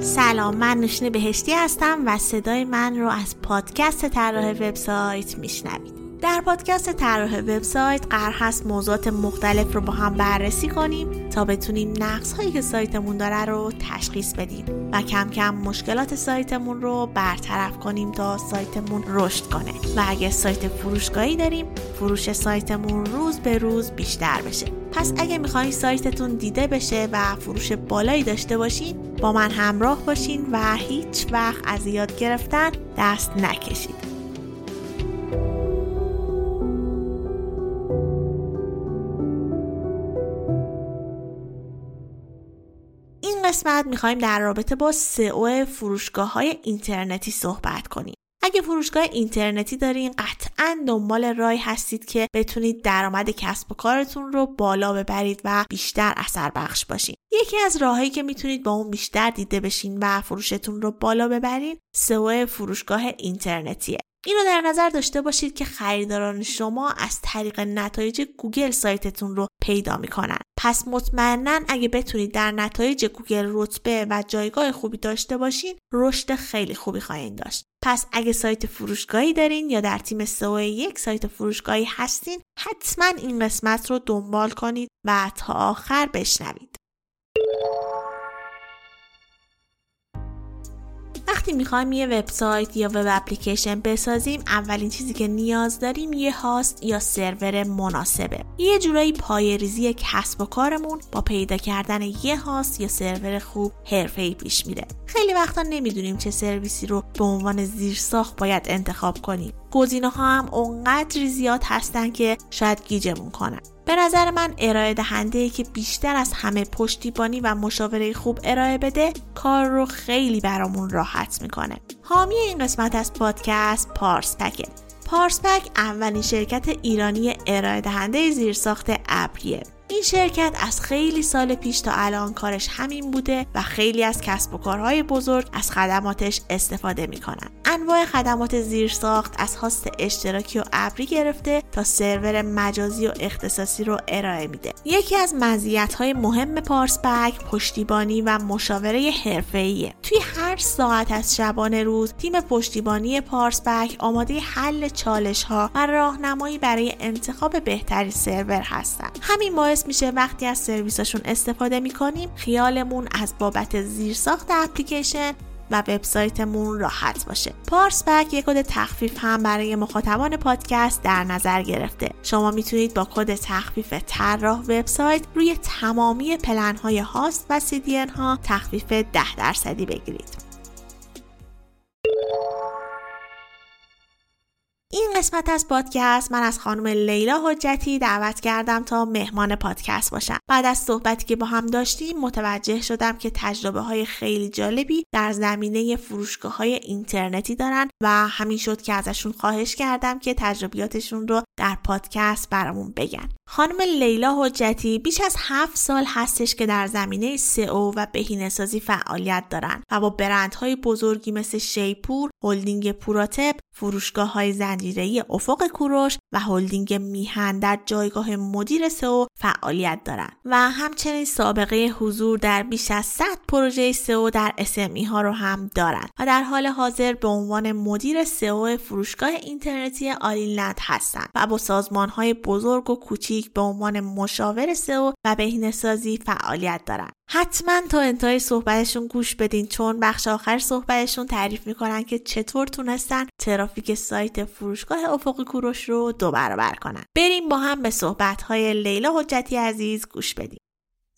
سلام، من نشئه بهشتی هستم و صدای من رو از پادکست طراح وب سایت میشنوید. در پادکست طراح وب سایت قرار هست موضوعات مختلف رو با هم بررسی کنیم تا بتونیم نقص‌هایی که سایتمون داره رو تشخیص بدیم و کم کم مشکلات سایتمون رو برطرف کنیم تا سایتمون رشد کنه و اگه سایت فروشگاهی داریم فروش سایتمون روز به روز بیشتر بشه. پس اگه می‌خواید سایتتون دیده بشه و فروش بالایی داشته باشین، با من همراه باشین و هیچ وقت از یاد گرفتن دست نکشید. این قسمت می‌خوایم در رابطه با سئو فروشگاه‌های اینترنتی صحبت کنیم. اگه فروشگاه اینترنتی دارین قطعاً دنبال راهی هستید که بتونید درآمد کسب و کارتون رو بالا ببرید و بیشتر اثر بخش باشین. یکی از راهایی که میتونید با اون بیشتر دیده بشین و فروشتون رو بالا ببرین سئو فروشگاه اینترنتیه. اینو در نظر داشته باشید که خریداران شما از طریق نتایج گوگل سایتتون رو پیدا میکنن. پس مطمئناً اگه بتونید در نتایج گوگل رتبه و جایگاه خوبی داشته باشین، رشد خیلی خوبی خواهید داشت. پس اگه سایت فروشگاهی دارین یا در تیم سئو یک سایت فروشگاهی هستین، حتماً این قسمت رو دنبال کنید و تا آخر بشنوید. وقتی میخوایم یه وبسایت یا وب اپلیکیشن بسازیم، اولین چیزی که نیاز داریم یه هاست یا سرور مناسبه. یه جورایی پایه‌ریزی کسب و کارمون با پیدا کردن یه هاست یا سرور خوب حرفه‌ای پیش میره. خیلی وقتا نمیدونیم چه سرویسی رو به عنوان زیرساخت باید انتخاب کنیم. گزینه‌ها هم اونقدر زیاد هستن که شاید گیجمون کنن. به نظر من ارائه دهنده‌ای که بیشتر از همه پشتیبانی و مشاوره خوب ارائه بده، کار رو خیلی برامون راحت میکنه. حامی این قسمت از پادکست پارس پک. پارس پک اولین شرکت ایرانی ارائه دهنده زیرساخت ابریه. این شرکت از خیلی سال پیش تا الان کارش همین بوده و خیلی از کسب و کارهای بزرگ از خدماتش استفاده میکنن. انواع خدمات زیرساخت از هاست اشتراکی و ابری گرفته تا سرور مجازی و اختصاصی رو ارائه میده. یکی از مزیت‌های مهم پارس پک پشتیبانی و مشاوره حرفه‌ایه. توی هر ساعت از شبانه روز تیم پشتیبانی پارس پک آماده حل چالش‌ها و راهنمایی برای انتخاب بهترین سرور هستن. همین باعث میشه وقتی از سرویساشون استفاده میکنیم خیالمون از بابت زیرساخت اپلیکیشن و وبسایتمون راحت باشه. پارس پک یک کد تخفیف هم برای مخاطبان پادکست در نظر گرفته. شما میتونید با کد تخفیف طراح وب سایت روی تمامی پلن‌های هاست و CDN ها تخفیف 10% بگیرید. این قسمت از پادکست من از خانم لیلا حجتی دعوت کردم تا مهمان پادکست باشم. بعد از صحبتی که با هم داشتیم متوجه شدم که تجربه های خیلی جالبی در زمینه فروشگاه های اینترنتی دارن و همین شد که ازشون خواهش کردم که تجربیاتشون رو در پادکست برامون بگن. خانم لیلا حجتی بیش از 7 سال هستش که در زمینه سئو و بهینه‌سازی فعالیت دارن و با برندهای بزرگی مثل شیپور، هولدینگ پوراتب، فروشگاه‌های زنجیره‌ای افق کوروش و هولدینگ میهن در جایگاه مدیر سئو فعالیت دارند و همچنین سابقه حضور در بیش از 100 پروژه سئو در SME ها رو هم دارند و در حال حاضر به عنوان مدیر سئو فروشگاه اینترنتی آلین لند هستند و با سازمان‌های بزرگ و کوچک به عنوان مشاور سئو و بهینه‌سازی فعالیت دارند. حتما تا انتهای صحبتشون گوش بدین چون بخش آخر صحبتشون تعریف میکنن که چطور تونستن ترافیک سایت فروشگاه افق کوروش رو 2 برابر کنن. بریم با هم به صحبت‌های لیلا حجتی عزیز گوش بدیم.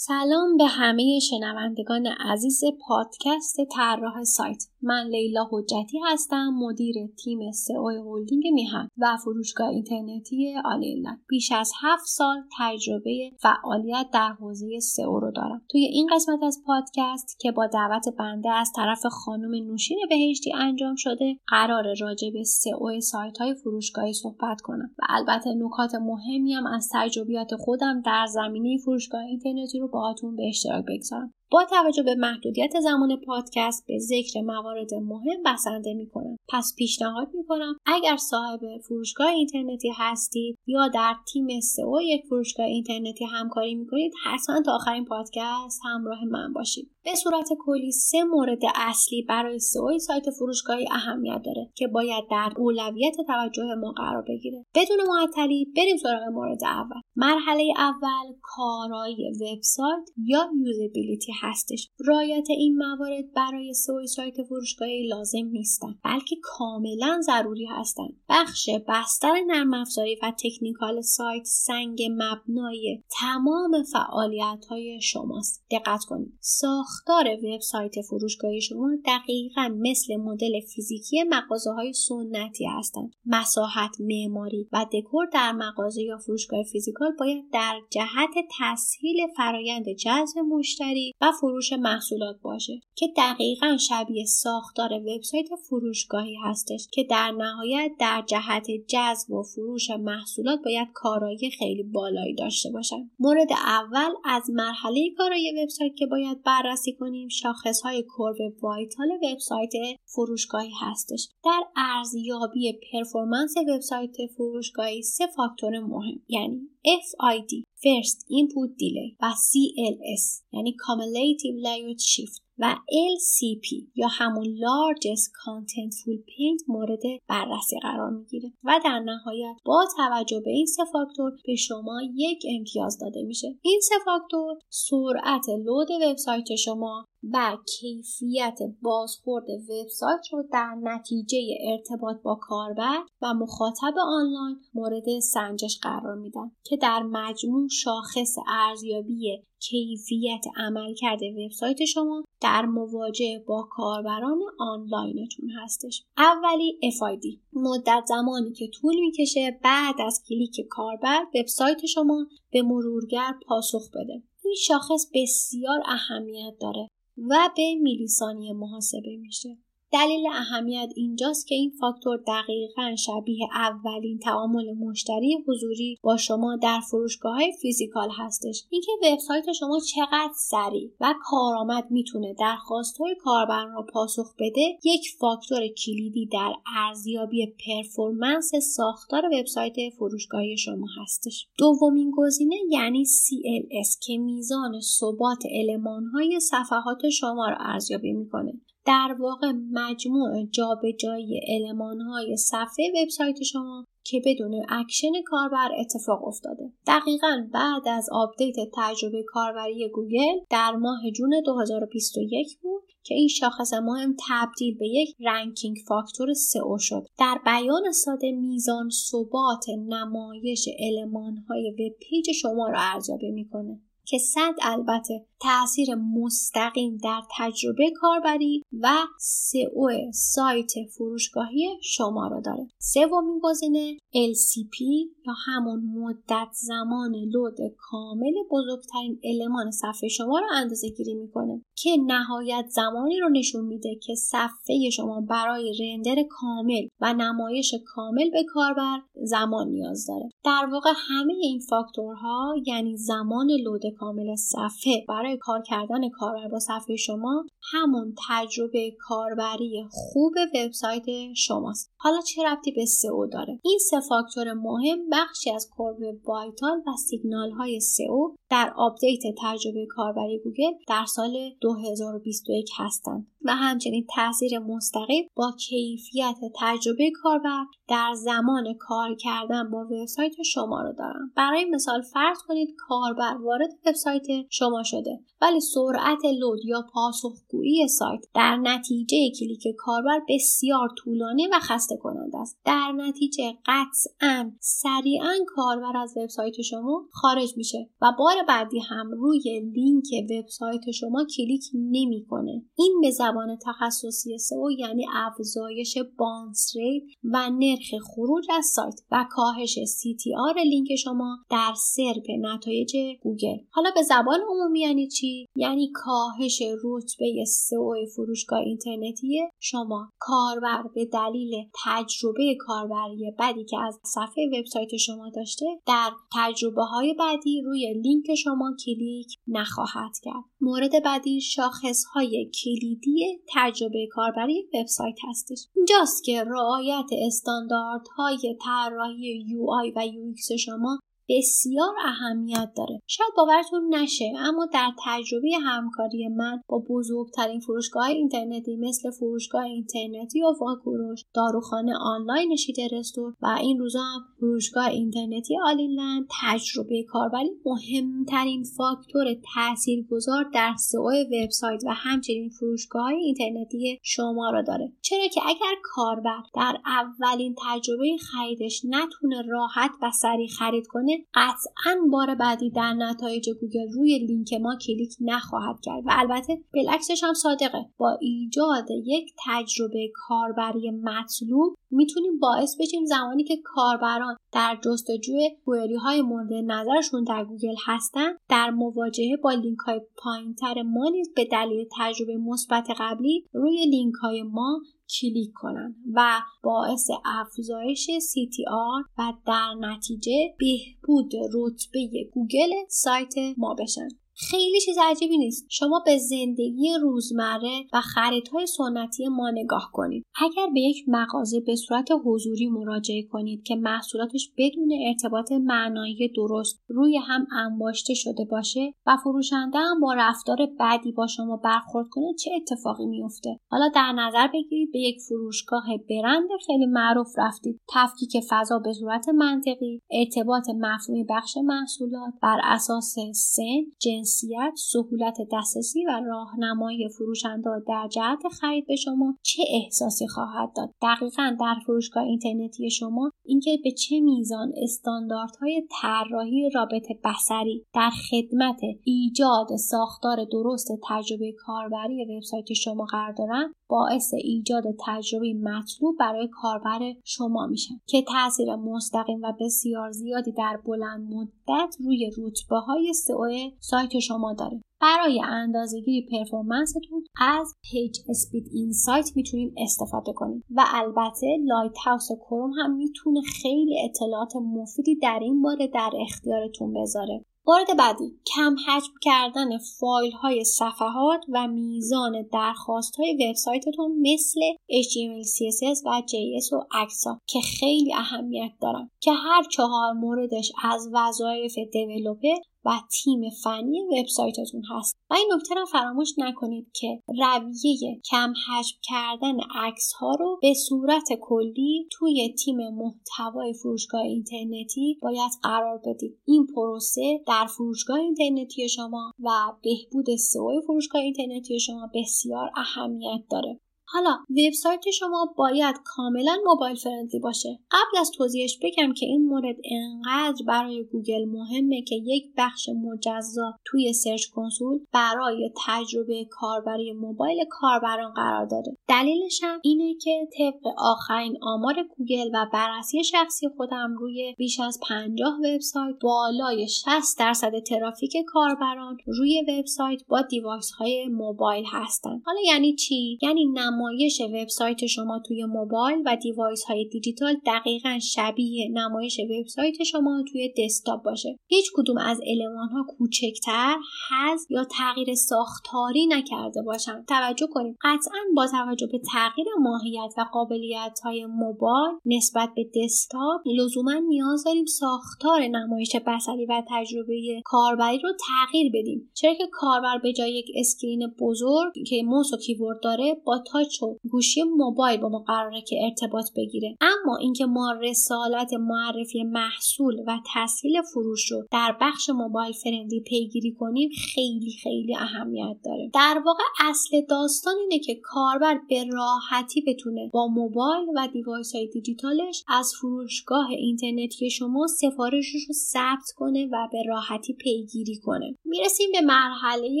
سلام به همه شنوندگان عزیز پادکست طراح سایت. من لیلا حجتی هستم، مدیر تیم سئو هولدینگ میهن و فروشگاه اینترنتی آلیلا. بیش از 7 سال تجربه فعالیت در حوزه سئو رو دارم. توی این قسمت از پادکست که با دعوت بنده از طرف خانم نشئه بهشتی انجام شده، قراره راجع به سئو سایت‌های فروشگاهی صحبت کنم و البته نکات مهمی هم از تجربیات خودم در زمینه فروشگاه اینترنتی رو باهاتون به اشتراک بگذارم. با توجه به محدودیت زمان پادکست به ذکر موارد مهم بسنده می‌کنم. پس پیشنهاد می‌کنم اگر صاحب فروشگاه اینترنتی هستید یا در تیم سئو یک فروشگاه اینترنتی همکاری می‌کنید، حتما تا آخرین پادکست همراه من باشید. به صورت کلی 3 مورد اصلی برای سئو سایت فروشگاهی اهمیت داره که باید در اولویت توجه ما قرار بگیره. بدون معطلی بریم سراغ مورد اول. مرحله اول کارایی وبسایت یا یوزابیلیتی هستش. رعایت این موارد برای سئو سایت فروشگاهی لازم نیستن، بلکه کاملا ضروری هستن. بخش بستر نرم افزاری و تکنیکال سایت سنگ مبنای تمام فعالیت‌های شماست. دقت کنید. ساختار وبسایت فروشگاهی شما دقیقاً مثل مدل فیزیکی مغازه‌های سنتی هستند. مساحت، معماری و دکور در مغازه یا فروشگاه فیزیکال باید در جهت تسهیل فرایند جذب مشتری و فروش محصولات باشه که دقیقاً شبیه ساختار وبسایت فروشگاهی هستش که در نهایت در جهت جذب و فروش محصولات باید کارایی خیلی بالایی داشته باشن. مورد اول از مرحله کارایی وبسایت که باید بررسی کنیم شاخص‌های کورو وایتال وبسایت فروشگاهی هستش. در ارزیابی پرفورمنس وبسایت فروشگاهی 3 فاکتور مهم یعنی FID First Input Delay و CLS یعنی Cumulative Layout Shift و LCP یا همون Largest Contentful Paint مورد بررسی قرار میگیره و در نهایت با توجه به این 3 فاکتور به شما 1 امتیاز داده میشه. این 3 فاکتور سرعت لود وبسایت شما و کیفیت بازخورد وبسایت رو در نتیجه ارتباط با کاربر و مخاطب آنلاین مورد سنجش قرار میدن که در مجموع شاخص ارزیابی کیفیت عملکرد وبسایت شما در مواجهه با کاربران آنلاینتون هستش. اولی FID مدت زمانی که طول میکشه بعد از کلیک کاربر وبسایت شما به مرورگر پاسخ بده. این شاخص بسیار اهمیت داره و به میلی ثانیه محاسبه میشه. دلیل اهمیت اینجاست که این فاکتور دقیقاً شبیه اولین تعامل مشتری حضوری با شما در فروشگاه‌های فیزیکال هستش. اینکه وبسایت شما چقدر سریع و کارآمد میتونه درخواست‌های کاربران رو پاسخ بده، یک فاکتور کلیدی در ارزیابی پرفورمنس ساختار وبسایت فروشگاهی شما هستش. دومین گزینه یعنی CLS که میزان ثبات المان‌های صفحات شما رو ارزیابی میکنه. در واقع مجموع جابجایی المان‌های صفحه وبسایت شما که بدون اکشن کاربر اتفاق افتاده. دقیقاً بعد از آپدیت تجربه کاربری گوگل در ماه جون 2021 بود که این شاخص مهم تبدیل به یک رنکینگ فاکتور سئو شد. در بیان ساده میزان ثبات نمایش المان‌های وب پیج شما را ارزیابی می‌کنه که صد البته تأثیر مستقیم در تجربه کاربری و سئو سایت فروشگاهی شما را داره. سومین گزینه LCP یا همون مدت زمان لود کامل بزرگترین المان صفحه شما را اندازه گیری میکنه که نهایت زمانی رو نشون میده که صفحه شما برای رندر کامل و نمایش کامل به کاربر زمان نیاز داره. در واقع همه این فاکتورها یعنی زمان لود کامل صفحه برای برای کار کردن کاربر با صفحه شما همون تجربه کاربری خوب وبسایت شماست. حالا چه ربطی به SEO داره؟ این سه فاکتور مهم بخشی از کرب وایتال و سیگنال های SEO در آپدیت تجربه کاربری گوگل در سال 2021 هستند و همچنین تاثیر مستقیم با کیفیت تجربه کاربر در زمان کار کردن با وبسایت شما رو دارن. برای مثال فرض کنید کاربر وارد وبسایت شما شده ولی سرعت لود یا پاسخگویی سایت در نتیجه کلیک کاربر بسیار طولانی و خسته کننده است. در نتیجه قطعاً سریعاً کاربر از وبسایت شما خارج میشه و بار بعدی هم روی لینک وبسایت شما کلیک نمیکنه. این به زبان تخصصی سئو یعنی افزایش باونس ریت و نرخ خروج از سایت و کاهش CTR لینک شما در سرپ نتایج گوگل. حالا به زبان عمومی یعنی چی؟ یعنی کاهش رتبه سئو فروشگاه اینترنتی شما. کاربر به دلیل تجربه کاربری بعدی که از صفحه وبسایت شما داشته در تجربه‌های بعدی روی لینک شما کلیک نخواهد کرد. مورد بعدی شاخص‌های کلیدی تجربه کاربری وبسایت هستش. اینجاست که رعایت استانداردهای طراحی UI و UX شما بسیار اهمیت داره. شاید باورتون نشه اما در تجربه همکاری من با بزرگترین فروشگاه اینترنتی مثل فروشگاه اینترنتی افق کوروش، داروخانه آنلاین شیدرستور و این روزا هم فروشگاه اینترنتی آلین لند، تجربه کاربری مهمترین فاکتور تاثیرگذار در سئو وبسایت و همچنین فروشگاه اینترنتی شما را داره. چرا که اگر کاربر در اولین تجربه خریدش نتونه راحت و سریع خرید کنه قطعاً بار بعدی در نتایج گوگل روی لینک ما کلیک نخواهد کرد و البته بالعکسش هم صادقه. با ایجاد یک تجربه کاربری مطلوب میتونیم باعث بشیم زمانی که کاربران در جستجوی کوئری‌های مورد نظرشون در گوگل هستن در مواجهه با لینک‌های پایین‌تر ما نیز به دلیل تجربه مثبت قبلی روی لینک‌های ما کلیک کنن و باعث افزایش CTR و در نتیجه بهبود رتبه گوگل سایت ما بشن. خیلی چیز عجیبی نیست. شما به زندگی روزمره و خریدهای سنتی ما نگاه کنید. اگر به یک مغازه به صورت حضوری مراجعه کنید که محصولاتش بدون ارتباط معنایی درست روی هم انباشته شده باشه و فروشنده هم با رفتار بدی با شما برخورد کنه چه اتفاقی میفته؟ حالا در نظر بگیرید به یک فروشگاه برند خیلی معروف رفتید. تفکیک فضا به صورت منطقی، ارتباط مفهومی بخش محصولات بر اساس سن، جنس، سهولت دسترسی و راهنمایی فروشنده در جهت خرید به شما چه احساسی خواهد داد؟ دقیقاً در فروشگاه اینترنتی شما اینکه به چه میزان استانداردهای طراحی رابطه بصری در خدمت ایجاد ساختار درست تجربه کاربری وبسایت شما قرار دارند باعث ایجاد تجربه مطلوب برای کاربر شما میشن که تاثیر مستقیم و بسیار زیادی در بلند مدت روی رتبه‌های سئو سایت شما داره. برای اندازه‌گیری پرفورمنستون از پیج اسپید اینسایت میتونید استفاده کنید و البته لایت هاوس کروم هم میتونه خیلی اطلاعات مفیدی در این باره در اختیارتون بذاره. مورد بعدی کم حجم کردن فایل های صفحات و میزان درخواست های وبسایتتون مثل HTML, CSS و JS و عکس‌ها که خیلی اهمیت دارن که هر چهار موردش از وظایف دیولپر و تیم فنی وبسایتتون هست. و این نکته را فراموش نکنید که رویه کم حجم کردن عکس‌ها رو به صورت کلی توی تیم محتوای فروشگاه اینترنتی باید قرار بدید. این پروسه در فروشگاه اینترنتی شما و بهبود سئو فروشگاه اینترنتی شما بسیار اهمیت داره. حالا وبسایت شما باید کاملا موبایل فرندلی باشه. قبل از توضیحش بگم که این مورد انقدر برای گوگل مهمه که یک بخش مجزا توی سرچ کنسول برای تجربه کاربری موبایل کاربران قرار داره. دلیلش هم اینه که طبق آخرین آمار گوگل و بررسی شخصی خودم روی بیش از 50 وبسایت بالای 60% ترافیک کاربران روی وبسایت با دیوایس‌های موبایل هستن. حالا یعنی چی؟ یعنی نمایش وبسایت شما توی موبایل و دیوایس های دیجیتال دقیقاً شبیه نمایش وبسایت شما توی دسکتاپ باشه. هیچ کدوم از المان ها کوچکتر، حذف یا تغییر ساختاری نکرده باشن. توجه کنید قطعاً با توجه به تغییر ماهیت و قابلیت های موبایل نسبت به دسکتاپ لزوماً نیاز داریم ساختار نمایش بصری و تجربه کاربری رو تغییر بدیم، چرا که کاربر به جای یک اسکرین بزرگ که موس و کیبورد داره با تاچ و گوشی موبایل با ما قراره که ارتباط بگیره. اما اینکه ما رسالت معرفی محصول و تسهیل فروش رو در بخش موبایل فرندلی پیگیری کنیم خیلی خیلی اهمیت داره. در واقع اصل داستان اینه که کاربر به راحتی بتونه با موبایل و دیوایس‌های دیجیتالش از فروشگاه اینترنتی شما سفارشش رو ثبت کنه و به راحتی پیگیری کنه. میرسیم به مرحله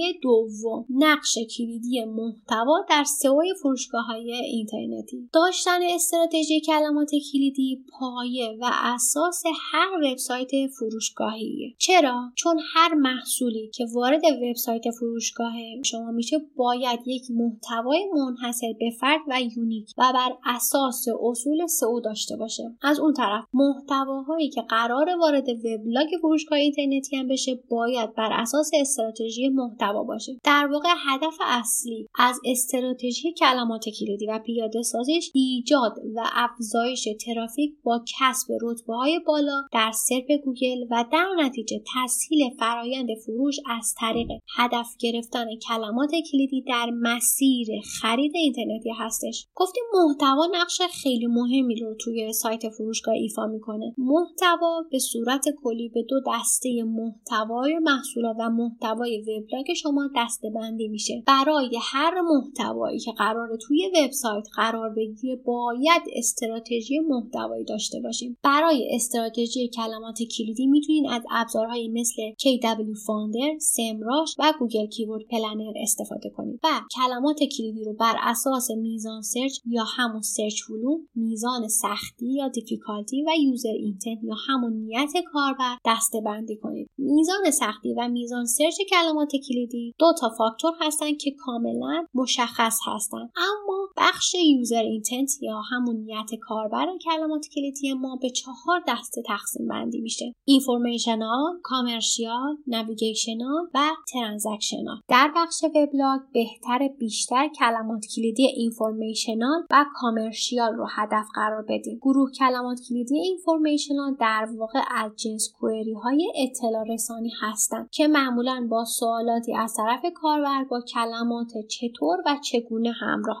دوم، نقش کلیدی محتوا در سئو فروشگاه‌های اینترنتی. داشتن استراتژی کلمات کلیدی پایه و اساس هر وبسایت فروشگاهیه. چرا؟ چون هر محصولی که وارد وبسایت فروشگاه شما میشه باید یک محتوای منحصر به فرد و یونیک و بر اساس اصول سئو داشته باشه. از اون طرف محتواهایی که قرار وارد وبلاگ فروشگاه اینترنتی هم بشه باید بر اساس استراتژی محتوا باشه. در واقع هدف اصلی از استراتژی کلمات کلیدی و پیاده سازیش ایجاد و افزایش ترافیک با کسب رتبه‌های بالا در سرپ گوگل و در نتیجه تسهیل فرایند فروش از طریق هدف گرفتن کلمات کلیدی در مسیر خرید اینترنتی هستش. گفتیم محتوا نقش خیلی مهمی رو توی سایت فروشگاه ایفا میکنه. محتوا به صورت کلی به دو دسته محتوای محصولات و محتوای وبلاگ شما دسته‌بندی میشه. برای هر محتوایی که قراره توی وبسایت قرار بگیره باید استراتژی محتوایی داشته باشیم. برای استراتژی کلمات کلیدی میتونید از ابزارهایی مثل KW Founder، سمراش و گوگل کیورد پلنر استفاده کنید و کلمات کلیدی رو بر اساس میزان سرچ یا همون سرچ ولوم، میزان سختی یا دیفیکالتی و یوزر اینتنت یا همون نیت کاربر دسته‌بندی کنید. میزان سختی و میزان سرچ کلمات کلیدی دو تا فاکتور هستن که کاملا مشخص هستن، اما بخش یوزر اینتنت یا همون نیت کاربر کلمات کلیدی ما به 4 دسته تقسیم بندی میشه: اینفورمیشنال، کامرشیال، نویگیشنال و ترانزکشنال. در بخش وبلاگ بهتر بیشتر کلمات کلیدی اینفورمیشنال و کامرشیال رو هدف قرار بدیم. گروه کلمات کلیدی اینفورمیشنال در واقع از جنس کوئری های اطلاع رسانی هستن که معمولا با سوالاتی از طرف کاربر با کلمات چطور و چگونه همراه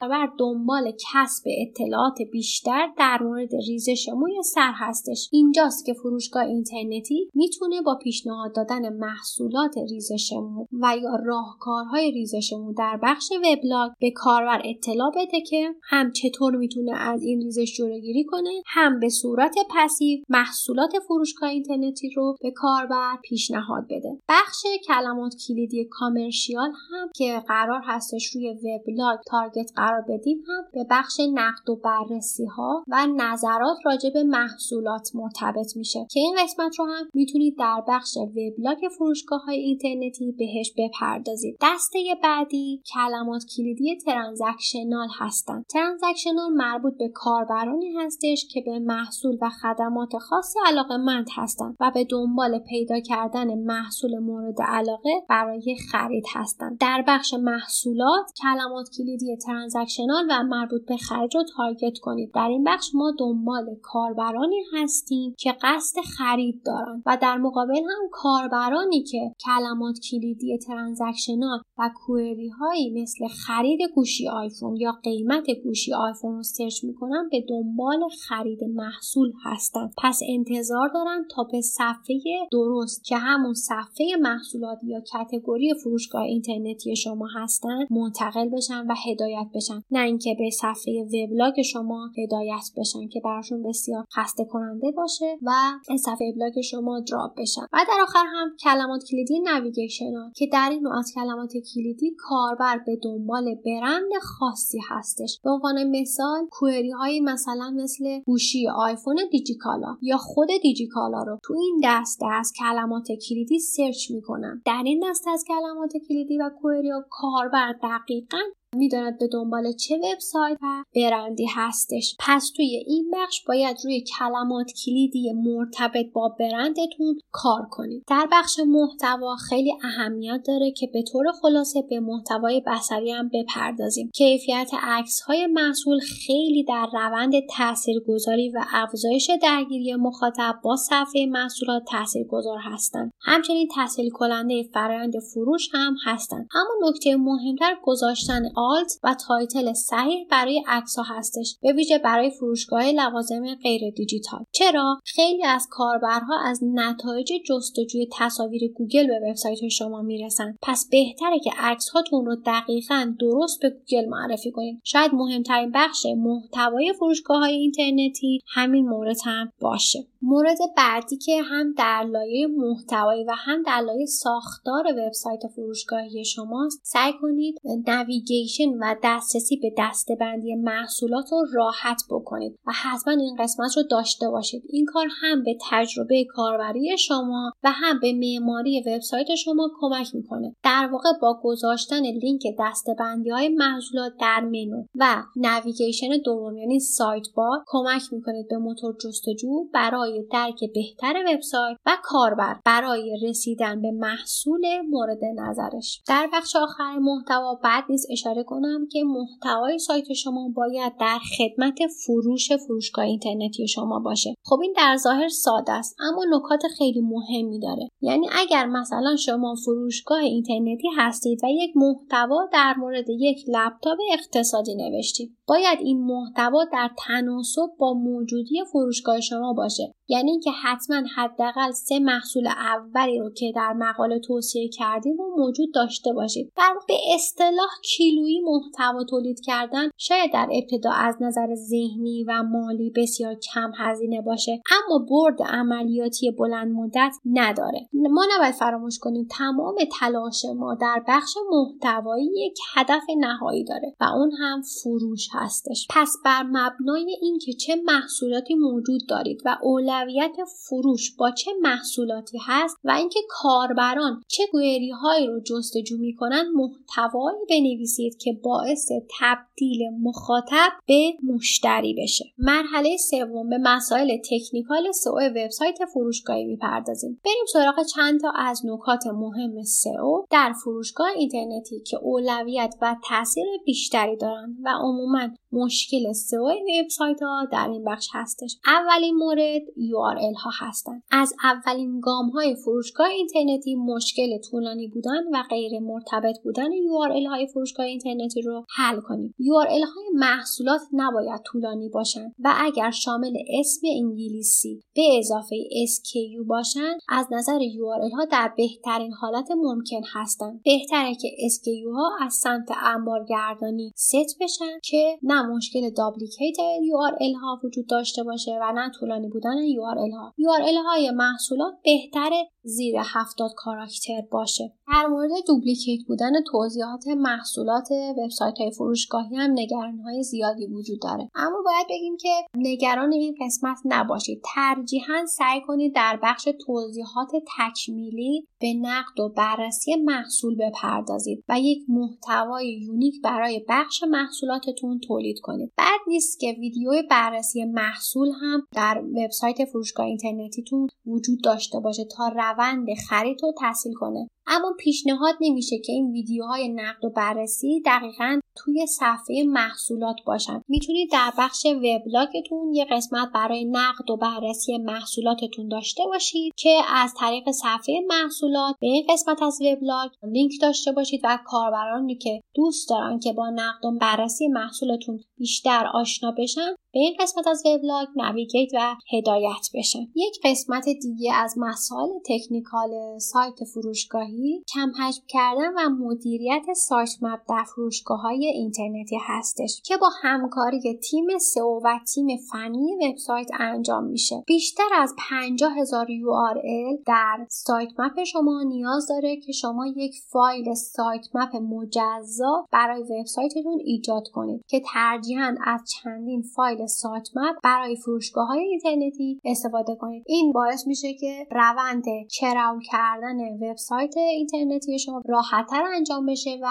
و دنبال کسب اطلاعات بیشتر در مورد ریزش موی سر هستش. اینجاست که فروشگاه اینترنتی میتونه با پیشنهاد دادن محصولات ریزش مو و یا راهکارهای ریزش مو در بخش وبلاگ به کاربر اطلاع بده که هم چطور میتونه از این ریزش جلوگیری کنه، هم به صورت پسیو محصولات فروشگاه اینترنتی رو به کاربر پیشنهاد بده. بخش کلمات کلیدی کامرشیال هم که قرار هستش روی وبلاگ تارگت قرار بدیم هم به بخش نقد و بررسی ها و نظرات راجع به محصولات مرتبط میشه که این قسمت رو هم میتونید در بخش وبلاگ فروشگاه‌های اینترنتی بهش بپردازید. دسته بعدی کلمات کلیدی ترانزکشنال هستن. ترانزکشنال مربوط به کاربرانی هستش که به محصول و خدمات خاصی علاقه‌مند هستن و به دنبال پیدا کردن محصول مورد علاقه برای خرید هستن. در بخش محصولات کلمات کلیدی ترانزکشنال و مربوط به خرید رو تارگت کنید. در این بخش ما دنبال کاربرانی هستیم که قصد خرید دارن و در مقابل هم کاربرانی که کلمات کلیدی ترانزکشنال و کوئری هایی مثل خرید گوشی آیفون یا قیمت گوشی آیفون رو سرچ میکنن به دنبال خرید محصول هستن. پس انتظار دارن تا به صفحه درست که همون صفحه محصولات یا کاتگوری فروشگاه اینترنتی شما هستن منتقل بشن و هدایت بشن، نه اینکه به صفحه وبلاگ شما هدایت بشن که براشون بسیار خسته کننده باشه و از صفحه وبلاگ شما دراپ بشن. و در آخر هم کلمات کلیدی نویگیشنال که در این نوع از کلمات کلیدی کاربر به دنبال برند خاصی هستش. به عنوان مثال کوئری های مثلا مثل گوشی آیفون دیجیکالا یا خود دیجیکالا رو تو این دسته از کلمات کلیدی سرچ میکنم. در این دسته از کلمات کلیدی و کوئری ها کاربر دقیقاً میداند به دنبال چه وبسایت و برندی هستش. پس توی این بخش باید روی کلمات کلیدی مرتبط با برندتون کار کنید. در بخش محتوا خیلی اهمیت داره که به طور خلاصه به محتوای بصری هم بپردازیم. کیفیت عکس‌های محصول خیلی در روند تاثیرگذاری و افزایش درگیری مخاطب با صفحه محصولات تاثیرگذار هستند. همچنین تسهیل کننده فرآیند فروش هم هستند. اما نکته مهمتر گذاشتن آلت و تایتل صحیح برای عکس‌ها هستش، به ویژه برای فروشگاه لوازم غیر دیجیتال. چرا؟ خیلی از کاربرها از نتایج جستجوی تصاویر گوگل به وبسایت شما میرسن، پس بهتره که عکس‌هاتون رو دقیقاً درست به گوگل معرفی کنید. شاید مهمترین بخش محتوای فروشگاه‌های اینترنتی همین مورد هم باشه. مورد بعدی که هم در لایه محتوایی و هم در لایه ساختار وبسایت فروشگاهی شماست، سعی کنید نویگیشن و دسترسی به دسته‌بندی محصولات رو راحت بکنید و حتما این قسمت رو داشته باشید. این کار هم به تجربه کاربری شما و هم به معماری وبسایت شما کمک میکنه. در واقع با گذاشتن لینک دسته‌بندی‌های محصولات در منو و نویگیشن دوم یعنی سایت بار کمک میکنید به موتور جستجو برای درک بهتر وبسایت و کاربر برای رسیدن به محصول مورد نظرش. در بخش آخر محتوا بعد نیز اشاره کنم که محتوای سایت شما باید در خدمت فروش فروشگاه اینترنتی شما باشه. خب این در ظاهر ساده است اما نکات خیلی مهمی داره. یعنی اگر مثلا شما فروشگاه اینترنتی هستید و یک محتوا در مورد یک لپتاپ اقتصادی نوشتید، باید این محتوا در تناسب با موجودی فروشگاه شما باشه. یعنی اینکه حتما حداقل 3 محصول اولی رو که در مقاله توصیه کردیم رو موجود داشته باشید. در به اصطلاح کیلویی محتوا تولید کردن شاید در ابتدا از نظر ذهنی و مالی بسیار کم هزینه باشه اما برد عملیاتی بلند مدت نداره. ما نباید فراموش کنیم تمام تلاش ما در بخش محتوایی یک هدف نهایی داره و اون هم فروش هستش. پس بر مبنای اینکه چه محصولاتی موجود دارید و اولویت فروش با چه محصولاتی هست و اینکه کاربران چه کوئری هایی رو جستجو میکنن محتوایی بنویسید که باعث تبدیل مخاطب به مشتری بشه. مرحله سوم به مسائل تکنیکال سئو وبسایت فروشگاهی میپردازیم. بریم سراغ چند تا از نکات مهم سئو در فروشگاه اینترنتی که اولویت و تاثیر بیشتری دارن و عموما مشکل سئو وبسایت ها در این بخش هستش. اولین مورد URL ها هستند. از اولین گام های فروشگاه اینترنتی مشکل طولانی بودن و غیر مرتبط بودن URL های فروشگاه اینترنتی رو حل کنیم. URL های محصولات نباید طولانی باشن و اگر شامل اسم انگلیسی به اضافه SKU باشن از نظر URL ها در بهترین حالت ممکن هستند. بهتره که SKU ها از سمت انبارگردانی ست بشن که نه مشکل دابلیکیت URL ها وجود داشته باشه و نه طولانی بودن URL ها. URL های محصولات بهتره زیر 70 کاراکتر باشه. در مورد دوبلیکیت بودن توضیحات محصولات وبسایت های فروشگاهی هم نگران های زیادی وجود داره، اما باید بگیم که نگران این قسمت نباشید. ترجیحاً سعی کنید در بخش توضیحات تکمیلی به نقد و بررسی محصول بپردازید و یک محتوای یونیک برای بخش محصولاتتون تولید کنید. بد نیست که ویدیو بررسی محصول هم در وبسایت فروشگاه اینترنتیتون وجود داشته باشه تا روند خرید رو تسهیل کنه. اما پیشنهاد نمیشه که این ویدیوهای نقد و بررسی دقیقاً توی صفحه محصولات باشن. میتونید در بخش وبلاگتون یه قسمت برای نقد و بررسی محصولاتتون داشته باشید که از طریق صفحه محصولات به این قسمت از وبلاگ لینک داشته باشید و کاربرانی که دوست دارن که با نقد و بررسی محصولتون بیشتر آشنا بشن به این قسمت از وبلاگ نویگیت و هدایت بشن. یک قسمت دیگه از مسائل تکنیکال سایت فروشگاهی کم حجم کردن و مدیریت سایت مپ در فروشگاه‌های اینترنتی هستش که با همکاری تیم سئو و تیم فنی وبسایت انجام میشه. بیشتر از 50,000 URL در سایت مپ شما نیاز داره که شما یک فایل سایت مپ مجزا برای وبسایتتون ایجاد کنید که ترجیحاً از چندین فایل سایت مپ برای فروشگاه‌های اینترنتی استفاده کنید. این باعث میشه که روند کراول کردن وبسایت اینترنتی شما راحت‌تر انجام بشه و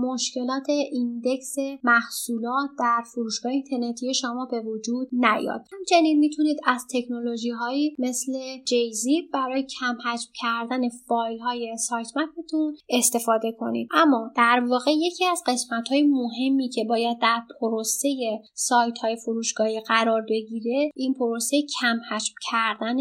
مشکلات ایندکس محصولات در فروشگاه اینترنتی شما به وجود نیاد. همچنین میتونید از تکنولوژی‌هایی مثل جیزیپ برای کم حجم کردن فایل‌های سایت مپتون استفاده کنید. اما در واقع یکی از قسمت‌های مهمی که باید در پروسه سایت‌های فروشگاهی قرار بگیره این پروسه کم حجم کردن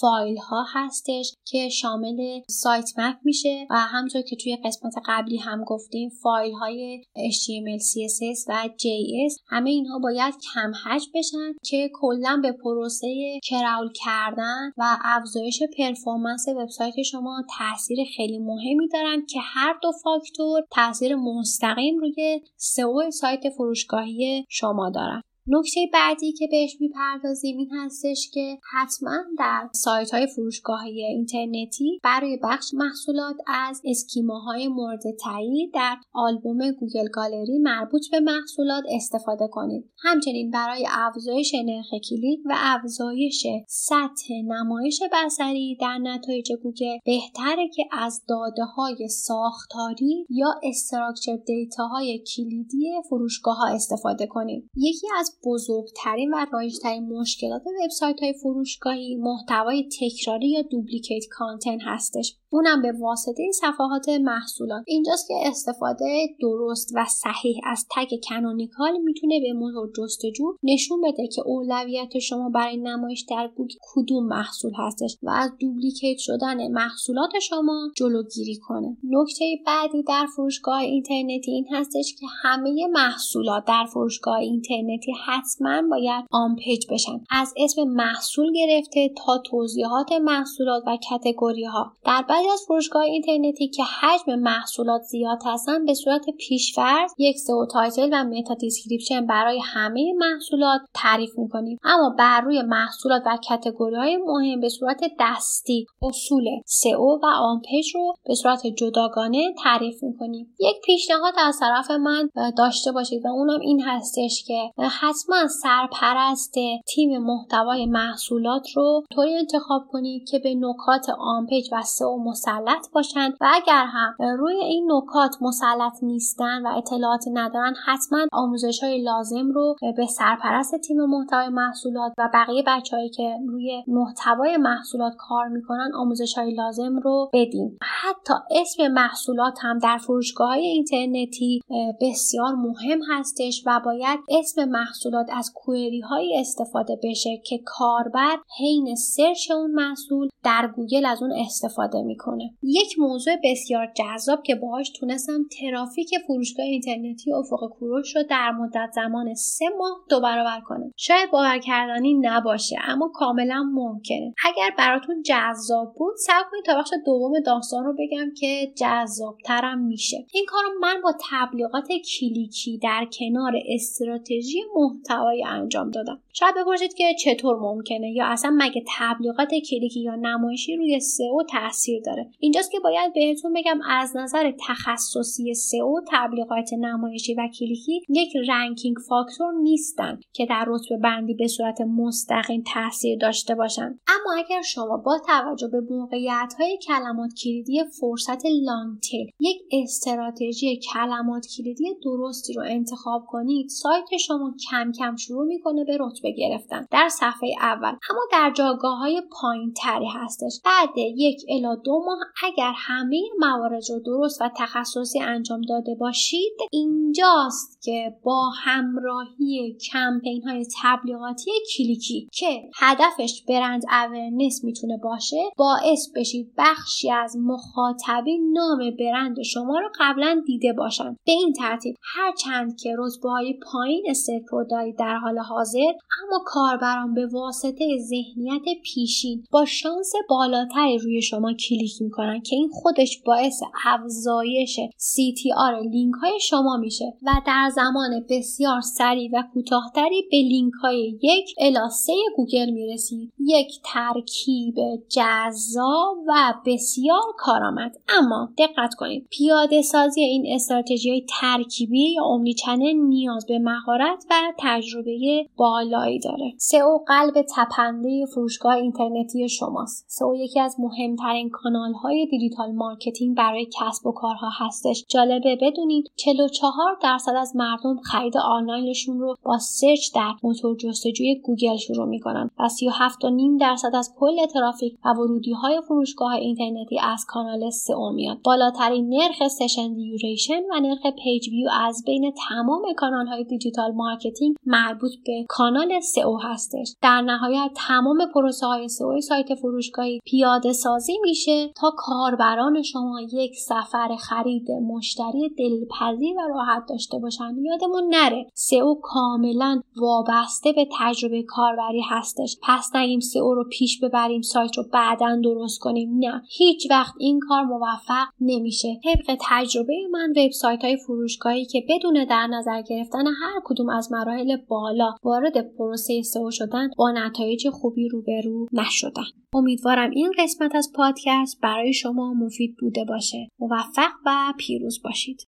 فایل‌ها هستش که شامل سایت مپ میشه و همونطور که توی قسمت قبلی هم گفتیم فایل‌های HTML, CSS و JS همه اینها باید کم حجم بشن که کلاً به پروسه کراول کردن و افزایش پرفورمنس وبسایت شما تاثیر خیلی مهمی دارن که هر دو فاکتور تاثیر مستقیم روی سئو سایت فروشگاهی شما دارن. نکته بعدی که بهش میپردازیم این هستش که حتما در سایت‌های فروشگاه‌های اینترنتی برای بخش محصولات از اسکیماهای مورد تایید در آلبوم گوگل گالری مربوط به محصولات استفاده کنید. همچنین برای افزایش نرخ کلیک و افزایش سطح نمایش بصری در نتایج گوگل بهتره که از داده‌های ساختاری یا استراکچر دیتاهای کلیدی فروشگاه‌ها استفاده کنید. یکی از بزرگترین و رایج‌ترین مشکلات وبسایت‌های فروشگاهی محتوای تکراری یا دوبلیکیت کانتنت هستش، اونم به واسطه صفحات محصولات. اینجاست که استفاده درست و صحیح از تگ کانونیکال میتونه به موتور جستجو نشون بده که اولویت شما برای نمایش در گوگل کدوم محصول هستش و از دوبلیکیت شدن محصولات شما جلوگیری کنه. نکته بعدی در فروشگاه اینترنتی این هستش که همه محصولات در فروشگاه اینترنتی حتما باید آن پیج بشن، از اسم محصول گرفته تا توضیحات محصولات و کاتگوری ها. در بعضی از فروشگاه اینترنتی که حجم محصولات زیاد هستن به صورت پیش‌فرض یک سئو تایتل و متا دیسکریپشن برای همه محصولات تعریف میکنیم، اما بر روی محصولات و کاتگوری های مهم به صورت دستی اصول سئو و آن پیج رو به صورت جداگانه تعریف میکنیم. یک پیشنهاد از طرف من داشته باشید و اونم این هستش که حتما سرپرست تیم محتوای محصولات رو طوری انتخاب کنید که به نکات آن پیج و سئو مسلط باشند و اگر هم روی این نکات مسلط نیستن و اطلاعاتی ندارن حتما آموزش‌های لازم رو به سرپرست تیم محتوای محصولات و بقیه بچه‌هایی که روی محتوای محصولات کار می‌کنن آموزش‌های لازم رو بدیم. حتی اسم محصولات هم در فروشگاه‌های اینترنتی بسیار مهم هستش و باید اسم محصولات محصولات از کوئری هایی استفاده بشه که کاربر حین سرچ اون محصول در گوگل از اون استفاده میکنه. یک موضوع بسیار جذاب که باهاش تونستم ترافیک فروشگاه اینترنتی افق کوروش رو در مدت زمان 3 ماه 2 برابر کنم. شاید باور کردنی نباشه اما کاملا ممکنه. اگر براتون جذاب بود سعی کنید تا بخش دوم داستان رو بگم که جذاب‌ترم میشه. این کارو من با تبلیغات کلیکی در کنار استراتژی محتوایی انجام دادم. شاید بپرسید که چطور ممکنه یا اصلا مگه تبلیغات کلیکی یا نمایشی روی سئو تاثیر داره؟ اینجاست که باید بهتون بگم از نظر تخصصی سئو تبلیغات نمایشی و کلیکی یک رنکینگ فاکتور نیستن که در رتبه بندی به صورت مستقیم تاثیر داشته باشن. اما اگر شما با توجه به موقعیت‌های کلمات کلیدی فرصت لانگ تیل یک استراتژی کلمات کلیدی درستی رو انتخاب کنید، سایت شما کم کم شروع میکنه به رتبه گرفتن در صفحه اول، اما در جایگاه‌های پایین‌تری هستش. بعد 1 الی 2 ماه اگر همه موارد رو درست و تخصصی انجام داده باشید، اینجاست که با همراهی کمپین‌های تبلیغاتی کلیکی که هدفش برند اورننس میتونه باشه، باعث بشید بخشی از مخاطبین نام برند شما رو قبلا دیده باشن. به این ترتیب هرچند که رتبه‌های پایین سئو دارید در حال حاضر، اما کاربران به واسطه ذهنیت پیشین با شانس بالاتری روی شما کلیک میکنن که این خودش باعث افزایش CTR لینک های شما میشه و در زمان بسیار سریع و کوتاهتری به لینک های 1 الی 3 گوگل میرسید. یک ترکیب جذاب و بسیار کارآمد. اما دقت کنید، پیاده سازی این استراتژی ترکیبی یا اومنی چنل نیاز به مهارت و تجربه بالایی داره. سئو قلب تپنده فروشگاه اینترنتی شماست. سئو یکی از مهمترین کانال‌های دیجیتال مارکتینگ برای کسب و کارها هستش. جالبه بدونید 44% از مردم خرید آنلاینشون رو با سرچ در موتور جستجوی گوگل شروع می‌کنن و 37.5% از کل ترافیک و ورودی‌های فروشگاه اینترنتی از کانال سئو میاد. بالاترین نرخ سشن دیوریشن و نرخ پیج ویو از بین تمام کانال‌های دیجیتال مارکتینگ مربوط به کانال سئو هستش. در نهایت تمام پروسه های سئو سایت فروشگاهی پیاده سازی میشه تا کاربران شما یک سفر خرید مشتری دلپذیر و راحت داشته باشن. یادمون نره سئو کاملا وابسته به تجربه کاربری هستش. پس نگیم سئو رو پیش ببریم سایت رو بعداً درست کنیم، نه، هیچ وقت این کار موفق نمیشه. طبق تجربه من وبسایت های فروشگاهی که بدون در نظر گرفتن هر کدوم از مراحل بالا وارد پروسه سئو شدن با نتایج خوبی روبرو نشدن. امیدوارم این قسمت از پادکست برای شما مفید بوده باشه. موفق و پیروز باشید.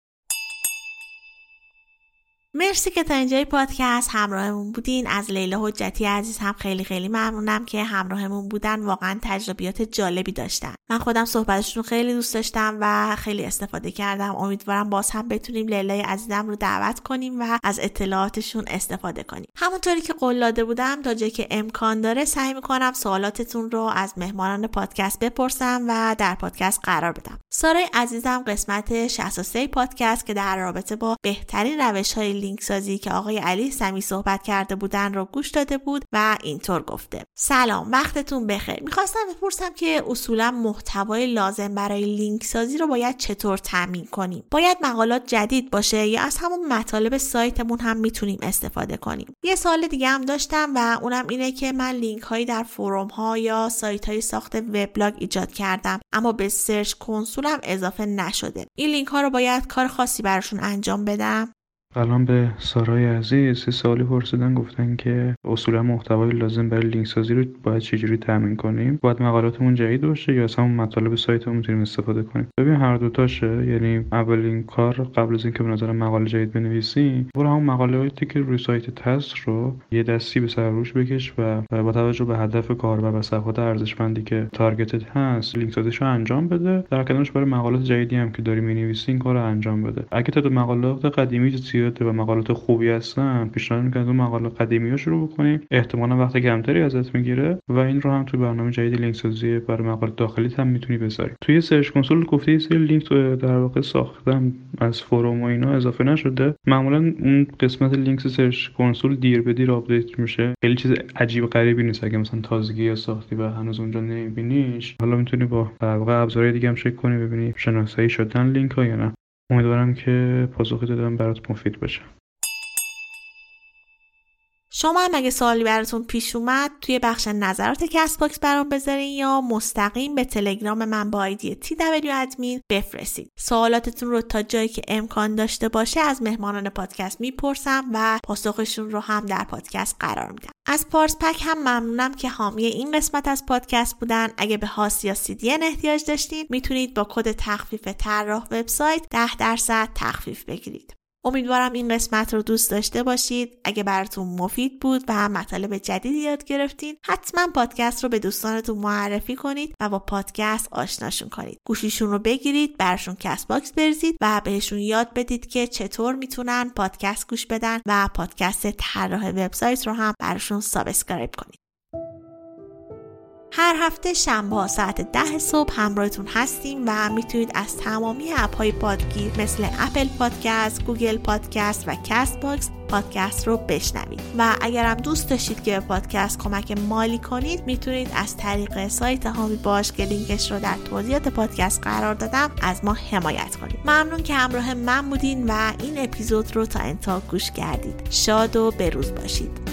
مرسی که تا اینجای پادکست همراهمون بودین. از لیلا حجتی عزیز هم خیلی خیلی ممنونم که همراهمون بودن. واقعا تجربیات جالبی داشتن. من خودم صحبتشون خیلی دوست داشتم و خیلی استفاده کردم. امیدوارم باز هم بتونیم لیلای عزیزم رو دعوت کنیم و از اطلاعاتشون استفاده کنیم. همونطوری که قول داده بودم تا جایی که امکان داره سعی می‌کنم سوالاتتون رو از مهمانان پادکست بپرسم و در پادکست قرار بدم. سارای عزیزم قسمت 63 پادکست که در رابطه با بهترین روش‌های لینک سازی که آقای علی سمی صحبت کرده بودن رو گوش داده بود و اینطور گفته: سلام، وقتتون بخیر. میخواستم بپرسم که اصولا محتوای لازم برای لینک سازی رو باید چطور تامین کنیم؟ باید مقالات جدید باشه یا از همون مطالب سایتمون هم میتونیم استفاده کنیم؟ یه سوال دیگه هم داشتم و اونم اینه که من لینک هایی در فروم ها یا سایت های ساخت وبلاگ ایجاد کردم اما به سرچ کنسول هم اضافه نشده. این لینک ها رو باید کار خاصی براشون انجام بدم؟ الان به سارای عزیز 3 سوالی پرسیدن، گفتن که اصولا محتوای لازم برای لینک سازی رو باید چجوری تامین کنیم؟ باید مقالاتمون جدید باشه یا اصلا مطالب سایتمون میتونیم استفاده کنیم؟ ببین هر دو تاشه. یعنی اولین کار قبل از اینکه به نظر مقاله جدید بنویسیم، برو همون مقالاتی که روی سایت هست رو یه دستی به سر روش بکش و با توجه به هدف کاربر و صفحات ارزشمندی که تارگتت هست لینک سازیشو انجام بده. در کنارش برای مقالات جدیدی هم که داری می‌نویسی این کارو انجام بده. اگه تعداد مقالات قدیمی زیاده و مقالات خوبی هستن، پیشنهاد میکنم اون مقاله قدیمی‌ها شروع بکنیم، احتمالاً وقت کمتری ازت میگیره و این رو هم تو برنامه جدید لینک سازی برای مقاله داخلیت هم میتونی بذاری. توی سرچ کنسول گفته یه سری لینک تو در واقع ساختم از فروم و اینا اضافه نشده، معمولاً اون قسمت لینک سرچ کنسول دیر به دیر آپدیت میشه، خیلی چیز عجیب غریبی نیست. اگه مثلا تازگی یا ساختی و هنوز اونجا نمیبینیش، حالا میتونی با در واقع ابزارهای دیگه هم چک کنی ببینی شناسایی شدن لینک ها یا نه. امیدوارم که پاسخی دادم برات مفید باشه. شما هم اگه سوالی براتون پیش اومد توی بخش نظرات کست باکس برام بذارین یا مستقیم به تلگرام من با آیدی TW Admin بفرستید. سوالاتتون رو تا جایی که امکان داشته باشه از مهمانان پادکست میپرسم و پاسخشون رو هم در پادکست قرار میدم. از پارس پک هم ممنونم که حامی این قسمت از پادکست بودن. اگه به هاست یا CDN احتیاج داشتید میتونید با کد تخفیف طراح وب سایت 10% تخفیف بگیرید. امیدوارم این قسمت رو دوست داشته باشید. اگه براتون مفید بود و هم مطالب جدیدی یاد گرفتین، حتما پادکست رو به دوستانتون معرفی کنید و با پادکست آشناشون کنید. گوشیشون رو بگیرید، برشون کست باکس بریزید و بهشون یاد بدید که چطور میتونن پادکست گوش بدن و پادکست طراح وبسایت رو هم برشون سابسکرایب کنید. هر هفته شنبه ها ساعت 10 صبح همراهتون هستیم و میتونید از تمامی اپ‌های پادگیر مثل اپل پادکست، گوگل پادکست و کست باکس پادکست رو بشنوید. و اگرم دوست داشتید که به پادکست کمک مالی کنید، میتونید از طریق سایت هامی باش که لینکش رو در توضیحات پادکست قرار دادم از ما حمایت کنید. ممنون که همراه من بودین و این اپیزود رو تا انتها گوش کردید. شاد و بروز باشید.